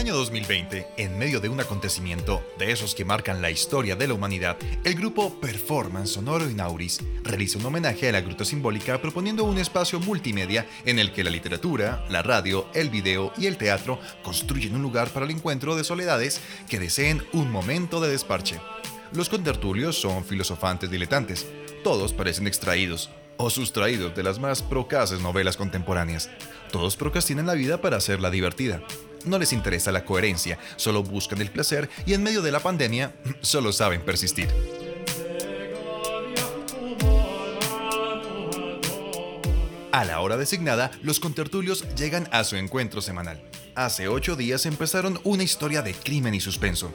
año 2020, en medio de un acontecimiento de esos que marcan la historia de la humanidad, el grupo Performance Sonoro Inauris realiza un homenaje a la Gruta Simbólica proponiendo un espacio multimedia en el que la literatura, la radio, el video y el teatro construyen un lugar para el encuentro de soledades que deseen un momento de desparche. Los contertulios son filosofantes diletantes, todos parecen extraídos o sustraídos de las más procaces novelas contemporáneas. Todos procrastinan la vida para hacerla divertida. No les interesa la coherencia, solo buscan el placer y en medio de la pandemia solo saben persistir. A la hora designada, los contertulios llegan a su encuentro semanal. Hace 8 días empezaron una historia de crimen y suspenso.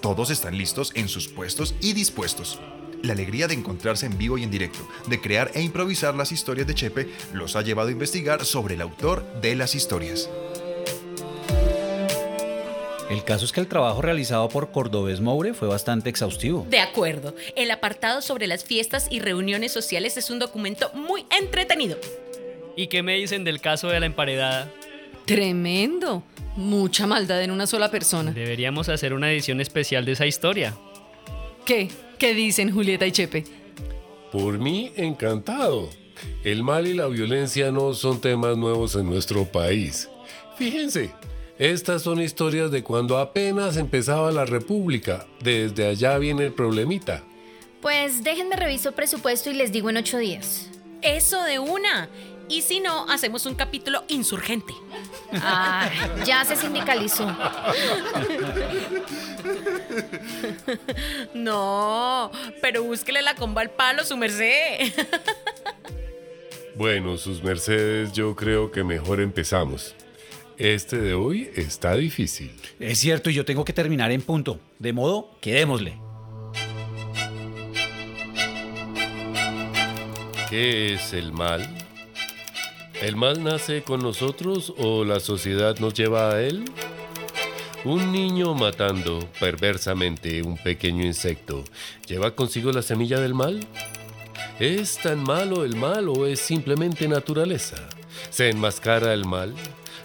Todos están listos en sus puestos y dispuestos. La alegría de encontrarse en vivo y en directo, de crear e improvisar las historias de Chepe, los ha llevado a investigar sobre el autor de las historias. El caso es que el trabajo realizado por Cordobés Moure fue bastante exhaustivo. De acuerdo. El apartado sobre las fiestas y reuniones sociales es un documento muy entretenido. ¿Y qué me dicen del caso de la emparedada? ¡Tremendo! Mucha maldad en una sola persona. Deberíamos hacer una edición especial de esa historia. ¿Qué? ¿Qué dicen Julieta y Chepe? Por mí, encantado. El mal y la violencia no son temas nuevos en nuestro país. Fíjense, estas son historias de cuando apenas empezaba la República. Desde allá viene el problemita. Pues déjenme reviso el presupuesto y les digo en 8 días. ¡Eso de una! Y si no, hacemos un capítulo insurgente. Ah, ya se sindicalizó. No, pero búsquele la comba al palo, su merced. Bueno, sus mercedes, yo creo que mejor empezamos. Este de hoy está difícil. Es cierto, y yo tengo que terminar en punto. De modo, quedémosle. ¿Qué es el mal? ¿El mal nace con nosotros o la sociedad nos lleva a él? Un niño matando perversamente un pequeño insecto, ¿lleva consigo la semilla del mal? ¿Es tan malo el mal o es simplemente naturaleza? ¿Se enmascara el mal?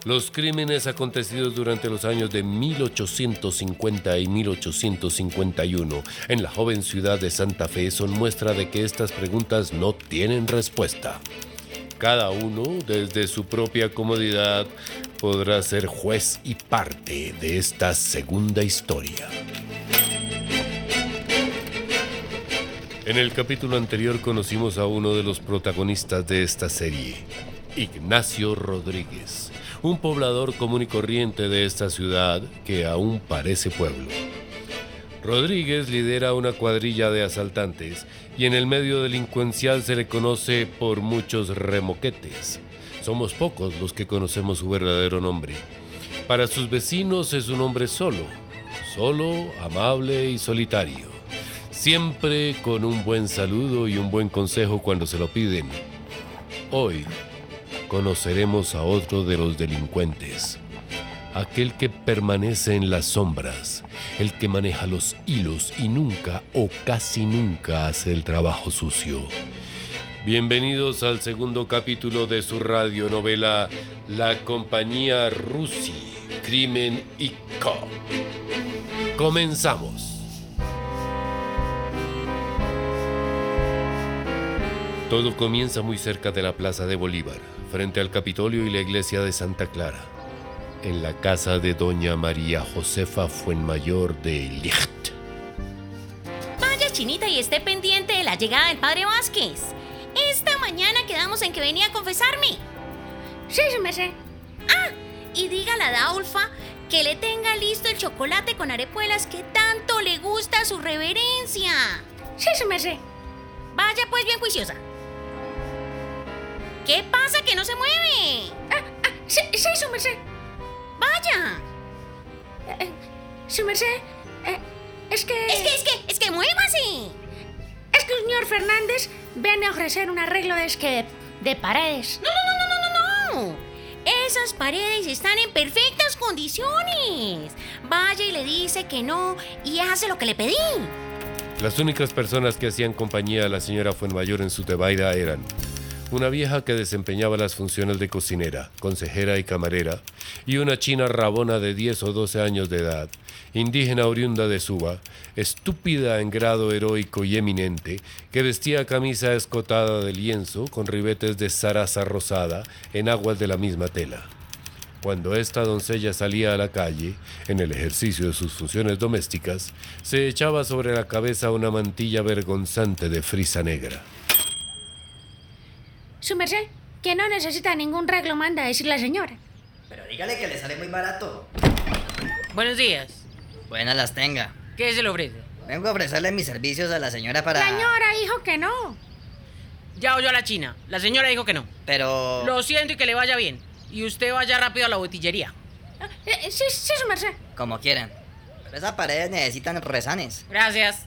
Los crímenes acontecidos durante los años de 1850 y 1851 en la joven ciudad de Santa Fe son muestra de que estas preguntas no tienen respuesta. Cada uno, desde su propia comodidad, podrá ser juez y parte de esta segunda historia. En el capítulo anterior conocimos a uno de los protagonistas de esta serie, Ignacio Rodríguez, un poblador común y corriente de esta ciudad que aún parece pueblo. Rodríguez lidera una cuadrilla de asaltantes y en el medio delincuencial se le conoce por muchos remoquetes. Somos pocos los que conocemos su verdadero nombre. Para sus vecinos es un hombre solo, amable y solitario. Siempre con un buen saludo y un buen consejo cuando se lo piden. Hoy conoceremos a otro de los delincuentes. Aquel que permanece en las sombras, el que maneja los hilos y nunca o casi nunca hace el trabajo sucio. Bienvenidos al segundo capítulo de su radionovela La Compañía Rusi, Crimen y Co. Comenzamos. Todo comienza muy cerca de la Plaza de Bolívar, frente al Capitolio y la iglesia de Santa Clara. En la casa de doña María Josefa Fuenmayor de Iliat. Vaya chinita y esté pendiente de la llegada del padre Vázquez. Esta mañana quedamos en que venía a confesarme. Sí, me sé. Ah, y dígale a D'Aulfa que le tenga listo el chocolate con arepuelas que tanto le gusta a su reverencia. Sí, me sé. Vaya pues bien juiciosa. ¿Qué pasa que no se mueve? Sí, me sé. ¡Vaya! Su merced, ¡Es que muévase! Es que el señor Fernández viene a ofrecer un arreglo de paredes. ¡No! Esas paredes están en perfectas condiciones. Vaya y le dice que no y hace lo que le pedí. Las únicas personas que hacían compañía a la señora Fuenmayor en su tebaida eran una vieja que desempeñaba las funciones de cocinera, consejera y camarera, y una china rabona de 10 o 12 años de edad, indígena oriunda de Suba, estúpida en grado heroico y eminente, que vestía camisa escotada de lienzo con ribetes de zaraza rosada en aguas de la misma tela. Cuando esta doncella salía a la calle, en el ejercicio de sus funciones domésticas, se echaba sobre la cabeza una mantilla vergonzante de frisa negra. Su merced, que no necesita ningún reglo, manda a decir la señora. Pero dígale que le sale muy barato. Buenos días. Buenas las tenga. ¿Qué se le ofrece? Vengo a ofrecerle mis servicios a la señora para... La señora dijo que no. Ya oyó a la china. La señora dijo que no. Pero... Lo siento y que le vaya bien. Y usted vaya rápido a la botillería. Sí, sí, su merced. Como quieran. Pero esas paredes necesitan rezanes. Gracias.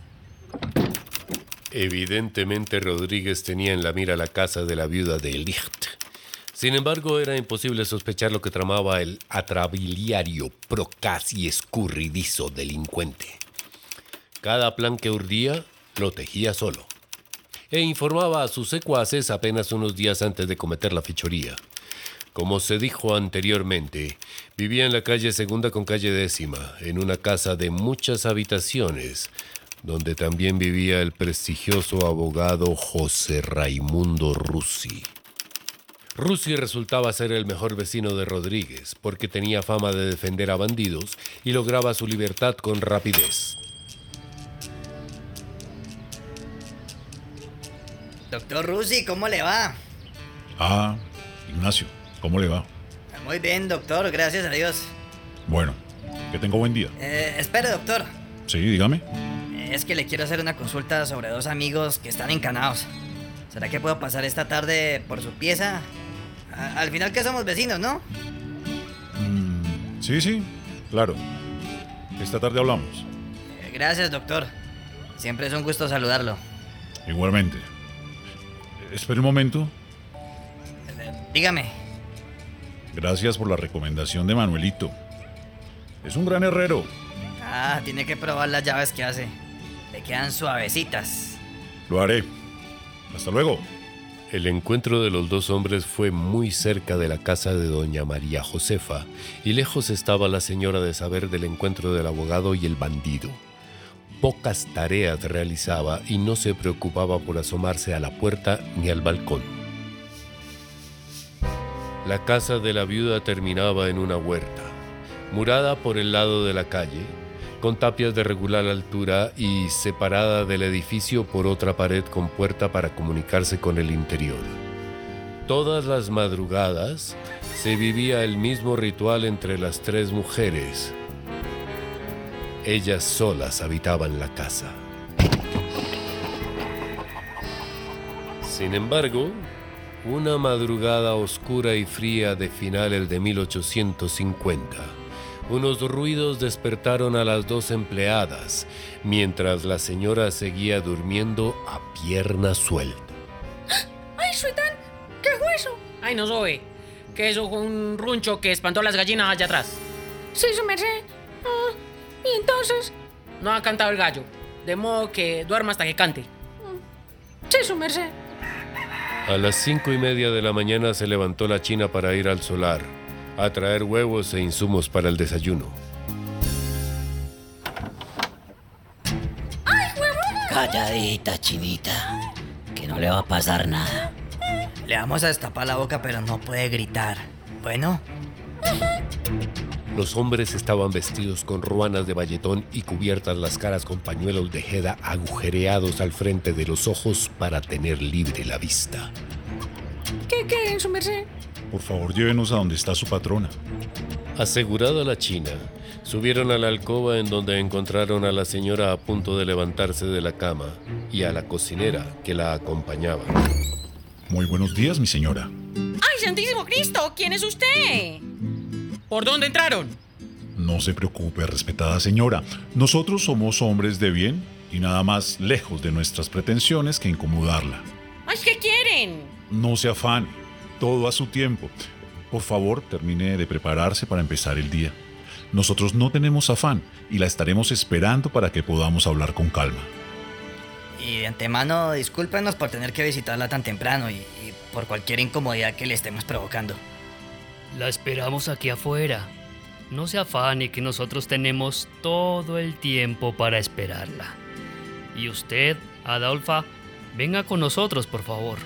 Evidentemente Rodríguez tenía en la mira la casa de la viuda de Iliat. Sin embargo, era imposible sospechar lo que tramaba el atrabiliario, procaz y escurridizo delincuente. Cada plan que urdía lo tejía solo. E informaba a sus secuaces apenas unos días antes de cometer la fechoría. Como se dijo anteriormente, vivía en la calle Segunda con calle Décima, en una casa de muchas habitaciones, donde también vivía el prestigioso abogado José Raimundo Rusi. Rusi resultaba ser el mejor vecino de Rodríguez, porque tenía fama de defender a bandidos y lograba su libertad con rapidez. Doctor Rusi, ¿cómo le va? Ah, Ignacio. ¿Cómo le va? Muy bien, doctor, gracias a Dios. Bueno, que tenga buen día. Espere, doctor. Sí, dígame. Es que le quiero hacer una consulta sobre dos amigos que están encanados. ¿Será que puedo pasar esta tarde por su pieza? Al final que somos vecinos, ¿no? Sí, claro. Esta tarde hablamos. Gracias, doctor. Siempre es un gusto saludarlo. Igualmente. Espere un momento. Dígame. Gracias por la recomendación de Manuelito. Es un gran herrero. Ah, tiene que probar las llaves que hace. Le quedan suavecitas. Lo haré. Hasta luego. El encuentro de los dos hombres fue muy cerca de la casa de doña María Josefa, y lejos estaba la señora de saber del encuentro del abogado y el bandido. Pocas tareas realizaba y no se preocupaba por asomarse a la puerta ni al balcón. La casa de la viuda terminaba en una huerta, murada por el lado de la calle, con tapias de regular altura y separada del edificio por otra pared con puerta para comunicarse con el interior. Todas las madrugadas se vivía el mismo ritual entre las tres mujeres. Ellas solas habitaban la casa. Sin embargo, una madrugada oscura y fría de finales de 1850, unos ruidos despertaron a las dos empleadas, mientras la señora seguía durmiendo a pierna suelta. ¡Ay, Suitán! ¿Qué fue eso? ¡Ay, no sobe! Que eso fue un runcho que espantó a las gallinas allá atrás. Sí, su merced. ¿Y entonces? No ha cantado el gallo, de modo que duerma hasta que cante. Sí, su merced. A las 5:30 de la mañana se levantó la china para ir al solar, a traer huevos e insumos para el desayuno. ¡Ay, huevón! Calladita, chinita, que no le va a pasar nada. Le vamos a destapar la boca, pero no puede gritar. Bueno. Los hombres estaban vestidos con ruanas de valletón y cubiertas las caras con pañuelos de jeda agujereados al frente de los ojos para tener libre la vista. ¿Qué, su merced? Por favor, llévenos a donde está su patrona. Asegurada la china, subieron a la alcoba en donde encontraron a la señora a punto de levantarse de la cama y a la cocinera que la acompañaba. Muy buenos días, mi señora. ¡Ay, Santísimo Cristo! ¿Quién es usted? ¿Por dónde entraron? No se preocupe, respetada señora. Nosotros somos hombres de bien y nada más lejos de nuestras pretensiones que incomodarla. ¡Ay, qué quieren! No se afane, todo a su tiempo. Por favor, termine de prepararse para empezar el día. Nosotros no tenemos afán y la estaremos esperando para que podamos hablar con calma. Y de antemano, discúlpenos por tener que visitarla tan temprano y por cualquier incomodidad que le estemos provocando. La esperamos aquí afuera. No se afane que nosotros tenemos todo el tiempo para esperarla. Y usted, D'Aulfa, venga con nosotros, por favor.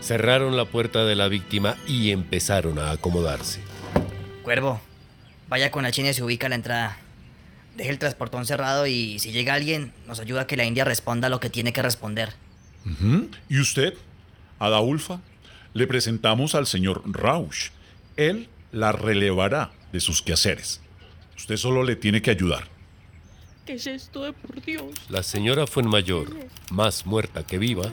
Cerraron la puerta de la víctima y empezaron a acomodarse. Cuervo, vaya con la china y se ubica a la entrada. Deje el transportón cerrado y si llega alguien, nos ayuda a que la India responda lo que tiene que responder. Uh-huh. ¿Y usted, D'Aulfa? Le presentamos al señor Rauch. Él la relevará de sus quehaceres. Usted solo le tiene que ayudar. ¿Qué es esto de por Dios? La señora Fuenmayor, más muerta que viva,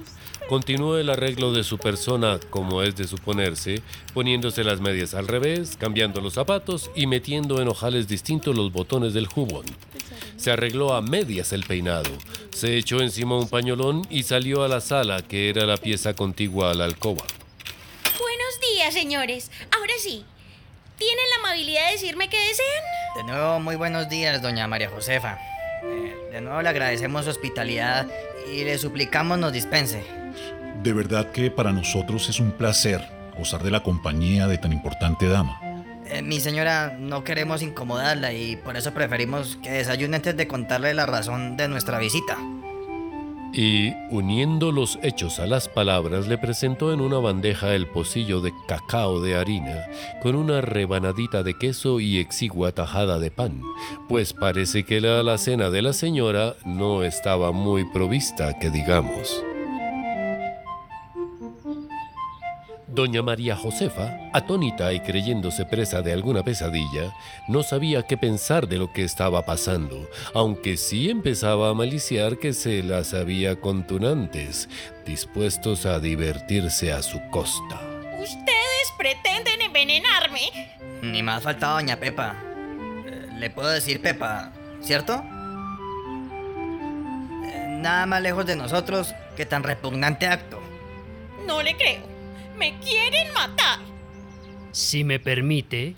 continuó el arreglo de su persona, como es de suponerse, poniéndose las medias al revés, cambiando los zapatos y metiendo en ojales distintos los botones del jubón. Se arregló a medias el peinado, se echó encima un pañolón y salió a la sala, que era la pieza contigua a la alcoba. Buenos días, señores. Ahora sí, ¿tienen la amabilidad de decirme qué desean? De nuevo, muy buenos días, doña María Josefa. De nuevo le agradecemos su hospitalidad y le suplicamos nos dispense. De verdad que para nosotros es un placer gozar de la compañía de tan importante dama. Mi señora, no queremos incomodarla y por eso preferimos que desayune antes de contarle la razón de nuestra visita. Y, uniendo los hechos a las palabras, le presentó en una bandeja el pocillo de cacao de harina, con una rebanadita de queso y exigua tajada de pan, pues parece que la alacena de la señora no estaba muy provista, que digamos. Doña María Josefa, atónita y creyéndose presa de alguna pesadilla, no sabía qué pensar de lo que estaba pasando, aunque sí empezaba a maliciar que se las había contunantes, dispuestos a divertirse a su costa. ¿Ustedes pretenden envenenarme? Ni más faltaba, doña Pepa. Le puedo decir Pepa, ¿cierto? Nada más lejos de nosotros que tan repugnante acto. No le creo. ¡Me quieren matar! Si me permite,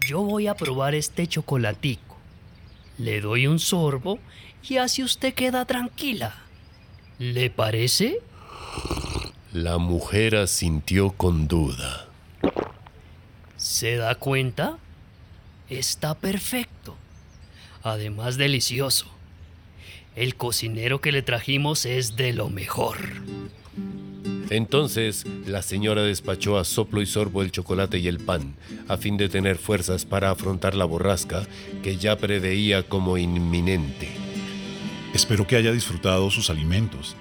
yo voy a probar este chocolatico. Le doy un sorbo y así usted queda tranquila. ¿Le parece? La mujer asintió con duda. ¿Se da cuenta? Está perfecto. Además, delicioso. El cocinero que le trajimos es de lo mejor. Entonces, la señora despachó a soplo y sorbo el chocolate y el pan, a fin de tener fuerzas para afrontar la borrasca que ya preveía como inminente. Espero que haya disfrutado sus alimentos.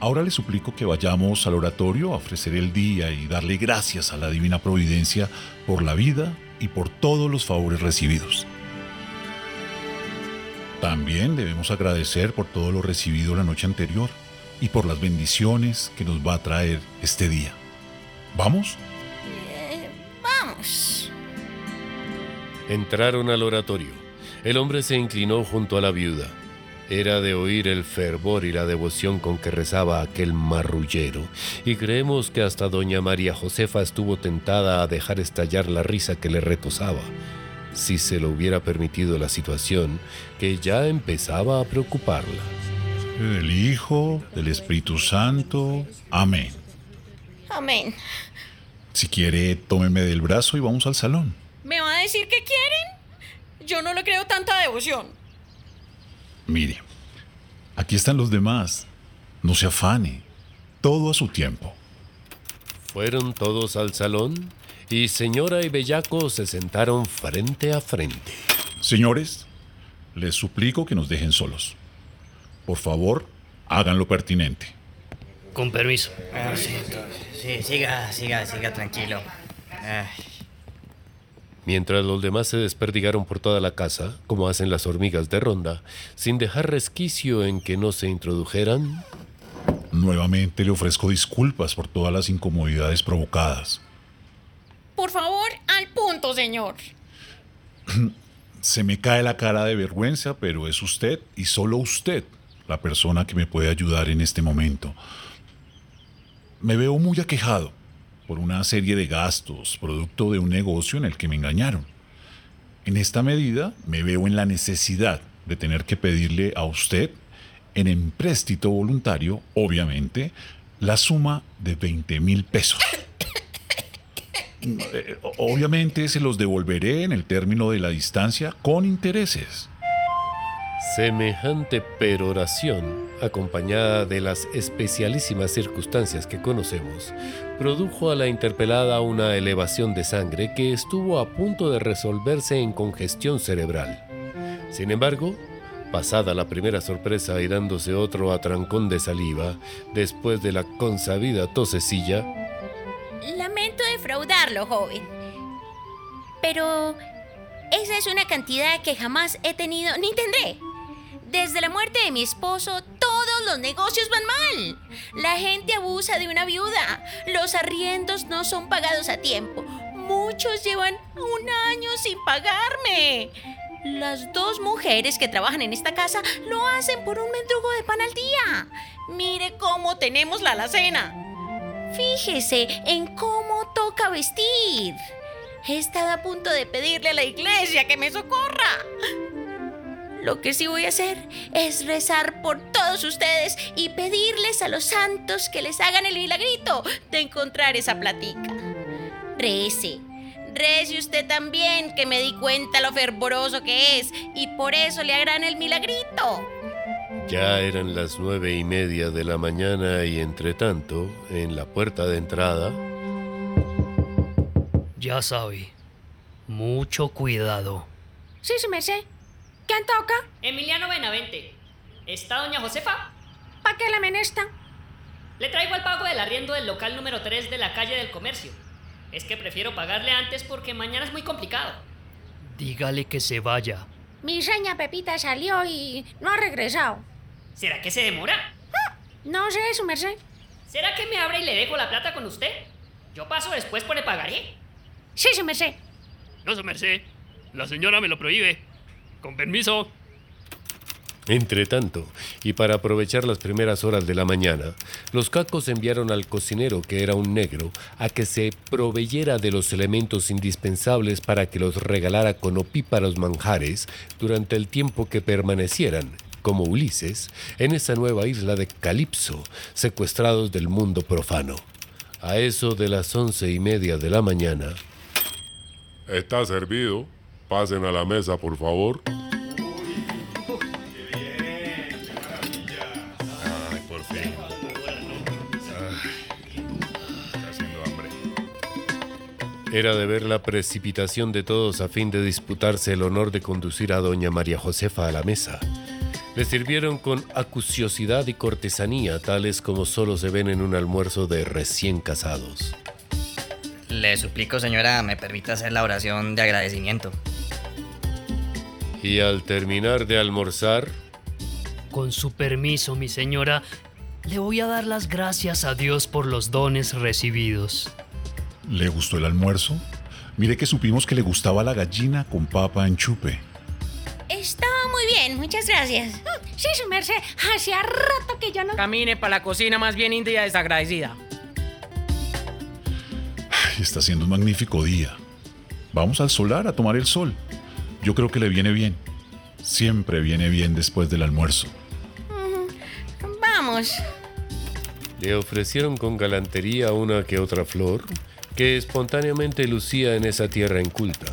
Ahora le suplico que vayamos al oratorio a ofrecer el día y darle gracias a la Divina Providencia por la vida y por todos los favores recibidos. También debemos agradecer por todo lo recibido la noche anterior y por las bendiciones que nos va a traer este día. ¿Vamos? Vamos. Entraron al oratorio. El hombre se inclinó junto a la viuda. Era de oír el fervor y la devoción con que rezaba aquel marrullero, y creemos que hasta doña María Josefa estuvo tentada a dejar estallar la risa que le retozaba, si se lo hubiera permitido la situación, que ya empezaba a preocuparla. Del Hijo, del Espíritu Santo. Amén. Amén. Si quiere, tómeme del brazo y vamos al salón. ¿Me va a decir qué quieren? Yo no le creo tanta devoción. Mire, aquí están los demás. No se afane. Todo a su tiempo. Fueron todos al salón y señora y bellaco se sentaron frente a frente. Señores, les suplico que nos dejen solos. Por favor, hagan lo pertinente. Con permiso. Sí, siga, tranquilo. Mientras los demás se desperdigaron por toda la casa, como hacen las hormigas de ronda, sin dejar resquicio en que no se introdujeran. Nuevamente le ofrezco disculpas por todas las incomodidades provocadas. Por favor, al punto, señor. Se me cae la cara de vergüenza, pero es usted y solo usted la persona que me puede ayudar en este momento. Me veo muy aquejado por una serie de gastos, producto de un negocio en el que me engañaron. En esta medida, me veo en la necesidad de tener que pedirle a usted, en empréstito voluntario, obviamente, la suma de 20,000 pesos. Obviamente se los devolveré en el término de la distancia con intereses. Semejante peroración, acompañada de las especialísimas circunstancias que conocemos, produjo a la interpelada una elevación de sangre que estuvo a punto de resolverse en congestión cerebral. Sin embargo, pasada la primera sorpresa airándose otro atrancón de saliva, después de la consabida tosecilla... Lamento defraudarlo, joven, pero esa es una cantidad que jamás he tenido ni tendré. Desde la muerte de mi esposo, todos los negocios van mal. La gente abusa de una viuda. Los arriendos no son pagados a tiempo. Muchos llevan un año sin pagarme. Las dos mujeres que trabajan en esta casa lo hacen por un mendrugo de pan al día. Mire cómo tenemos la alacena. Fíjese en cómo toca vestir. He estado a punto de pedirle a la iglesia que me socorra. Lo que sí voy a hacer es rezar por todos ustedes y pedirles a los santos que les hagan el milagrito de encontrar esa platica. Rece usted también, que me di cuenta lo fervoroso que es y por eso le harán el milagrito. Ya eran las 9:30 de la mañana y entre tanto, en la puerta de entrada... Ya sabe, mucho cuidado. Sí, su merced. ¿Quién toca? Emiliano Benavente. ¿Está doña Josefa? ¿Para qué la menesta? Le traigo el pago del arriendo del local número 3 de la calle del Comercio. Es que prefiero pagarle antes porque mañana es muy complicado. Dígale que se vaya. Mi seña Pepita salió y no ha regresado. ¿Será que se demora? No sé, su merced. ¿Será que me abre y le dejo la plata con usted? Yo paso después por el pagaré. Sí, su merced. No, su merced. La señora me lo prohíbe. Con permiso. Entre tanto, y para aprovechar las primeras horas de la mañana, los cacos enviaron al cocinero, que era un negro, a que se proveyera de los elementos indispensables para que los regalara con opíparos manjares durante el tiempo que permanecieran, como Ulises, en esa nueva isla de Calipso, secuestrados del mundo profano. A eso de las 11:30 de la mañana... Está servido. Pasen a la mesa, por favor. ¡Qué bien! ¡Qué maravilla! Ay, por fin. Ay, está haciendo hambre. Era de ver la precipitación de todos a fin de disputarse el honor de conducir a doña María Josefa a la mesa. Le sirvieron con acuciosidad y cortesanía, tales como solo se ven en un almuerzo de recién casados. Le suplico, señora, me permita hacer la oración de agradecimiento. Y al terminar de almorzar... Con su permiso, mi señora, le voy a dar las gracias a Dios por los dones recibidos. ¿Le gustó el almuerzo? Mire que supimos que le gustaba la gallina con papa en chupe. Estaba muy bien, muchas gracias. Sí, su merced, hacía rato que yo no... Camine para la cocina, más bien india desagradecida. Está siendo un magnífico día. Vamos al solar a tomar el sol. Yo creo que le viene bien. Siempre viene bien después del almuerzo. Vamos. Le ofrecieron con galantería una que otra flor que espontáneamente lucía en esa tierra inculta.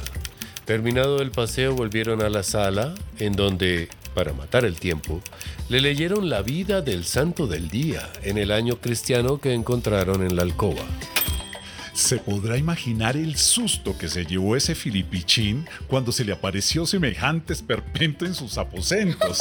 Terminado el paseo, volvieron a la sala, en donde, para matar el tiempo, le leyeron la vida del santo del día en el año cristiano que encontraron en la alcoba. Se podrá imaginar el susto que se llevó ese filipichín cuando se le apareció semejante esperpento en sus aposentos.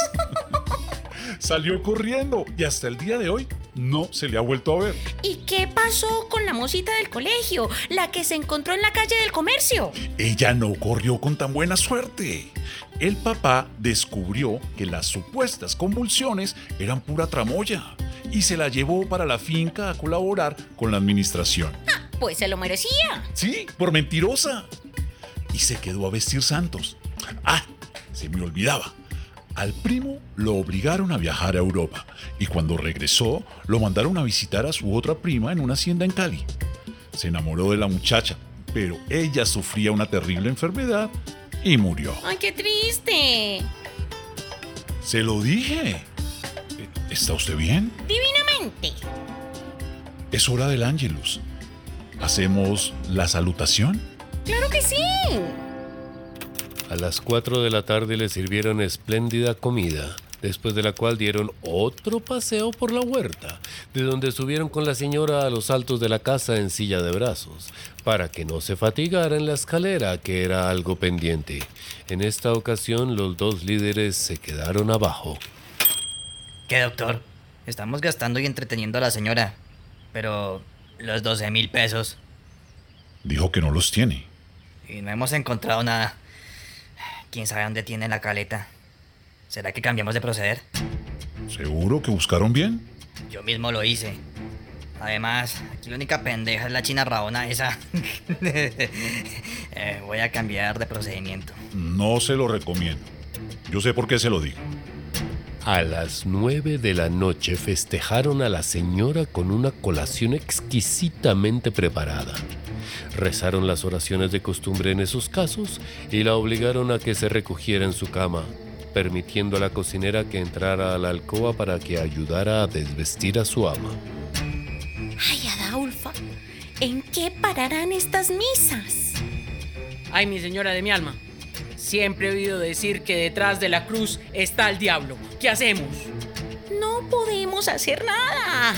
Salió corriendo y hasta el día de hoy no se le ha vuelto a ver. ¿Y qué pasó con la mocita del colegio, la que se encontró en la calle del Comercio? Ella no corrió con tan buena suerte. El papá descubrió que las supuestas convulsiones eran pura tramoya y se la llevó para la finca a colaborar con la administración. Pues se lo merecía. Sí, por mentirosa. Y se quedó a vestir santos. Ah, se me olvidaba. Al primo lo obligaron a viajar a Europa y cuando regresó lo mandaron a visitar a su otra prima en una hacienda en Cali. Se enamoró de la muchacha, pero ella sufría una terrible enfermedad y murió. ¡Ay, qué triste! Se lo dije. ¿Está usted bien? Divinamente. Es hora del Ángelus. ¿Hacemos la salutación? ¡Claro que sí! A las 4 de la tarde le sirvieron espléndida comida, después de la cual dieron otro paseo por la huerta, de donde subieron con la señora a los altos de la casa en silla de brazos, para que no se fatigara en la escalera, que era algo pendiente. En esta ocasión, los dos líderes se quedaron abajo. ¿Qué, doctor? Estamos gastando y entreteniendo a la señora, pero los 12,000 pesos... Dijo que no los tiene. Y no hemos encontrado nada. ¿Quién sabe dónde tiene la caleta? ¿Será que cambiamos de proceder? ¿Seguro que buscaron bien? Yo mismo lo hice. Además, aquí la única pendeja es la china rabona esa. Voy a cambiar de procedimiento. No se lo recomiendo. Yo sé por qué se lo digo. A las 9 de la noche festejaron a la señora con una colación exquisitamente preparada. Rezaron las oraciones de costumbre en esos casos y la obligaron a que se recogiera en su cama, permitiendo a la cocinera que entrara a la alcoba para que ayudara a desvestir a su ama. Ay, D'Aulfa, ¿en qué pararán estas misas? Ay, mi señora de mi alma, siempre he oído decir que detrás de la cruz está el diablo. ¿Qué hacemos? No podemos hacer nada.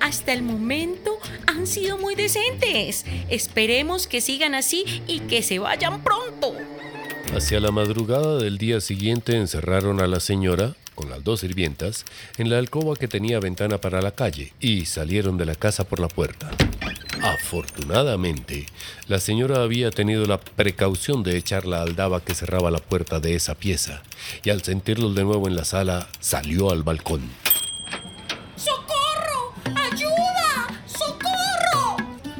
Hasta el momento han sido muy decentes. Esperemos que sigan así y que se vayan pronto. Hacia la madrugada del día siguiente encerraron a la señora, con las 2 sirvientas, en la alcoba que tenía ventana para la calle y salieron de la casa por la puerta. Afortunadamente, la señora había tenido la precaución de echar la aldaba que cerraba la puerta de esa pieza y al sentirlos de nuevo en la sala, salió al balcón.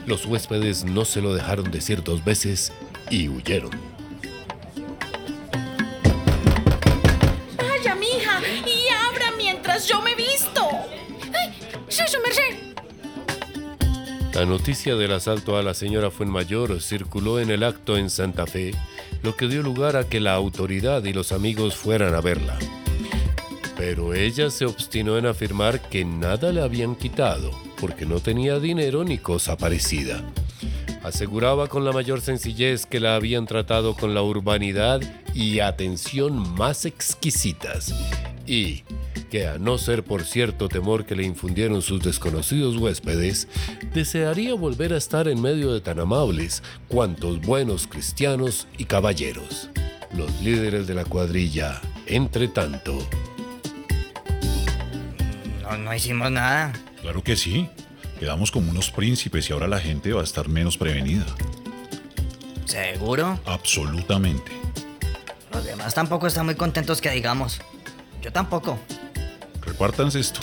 Los huéspedes no se lo dejaron decir 2 veces y huyeron. ¡Vaya, mija! ¡Y abra mientras yo me visto! ¡Ay! ¡Soy su merced! La noticia del asalto a la señora Fuenmayor circuló en el acto en Santa Fe, lo que dio lugar a que la autoridad y los amigos fueran a verla. Pero ella se obstinó en afirmar que nada le habían quitado, porque no tenía dinero ni cosa parecida. Aseguraba con la mayor sencillez que la habían tratado con la urbanidad y atención más exquisitas, y que a no ser por cierto temor que le infundieron sus desconocidos huéspedes, desearía volver a estar en medio de tan amables, cuantos buenos cristianos y caballeros. Los líderes de la cuadrilla, entre tanto... No hicimos nada. Claro que sí. Quedamos como unos príncipes y ahora la gente va a estar menos prevenida. ¿Seguro? Absolutamente. Los demás tampoco están muy contentos que digamos. Yo tampoco. Repártanse esto.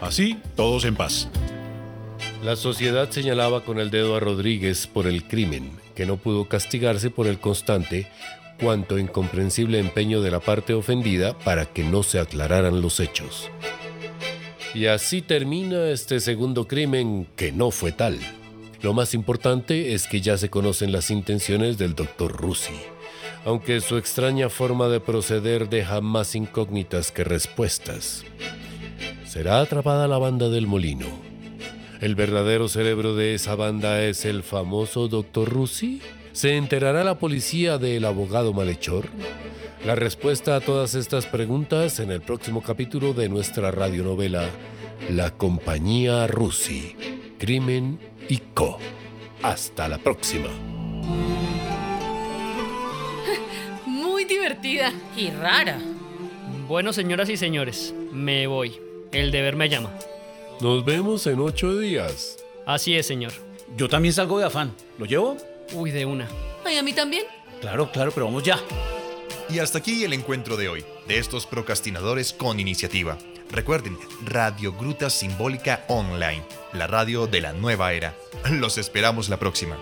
Así, todos en paz. La sociedad señalaba con el dedo a Rodríguez por el crimen, que no pudo castigarse por el constante... cuanto incomprensible empeño de la parte ofendida para que no se aclararan los hechos. Y así termina este segundo crimen que no fue tal. Lo más importante es que ya se conocen las intenciones del doctor Rusi, aunque su extraña forma de proceder deja más incógnitas que respuestas. Será atrapada la banda del Molino. ¿El verdadero cerebro de esa banda es el famoso doctor Rusi? ¿Se enterará la policía del abogado malhechor? La respuesta a todas estas preguntas en el próximo capítulo de nuestra radionovela La Compañía Rusi, Crimen y Co. Hasta la próxima. Muy divertida y rara. Bueno, señoras y señores, me voy. El deber me llama. Nos vemos en 8 días. Así es, señor. Yo también salgo de afán. ¿Lo llevo? Uy, de una. ¿Ay, a mí también? Claro, pero vamos ya. Y hasta aquí el encuentro de hoy, de estos procrastinadores con iniciativa. Recuerden, Radio Gruta Simbólica Online, la radio de la nueva era. Los esperamos la próxima.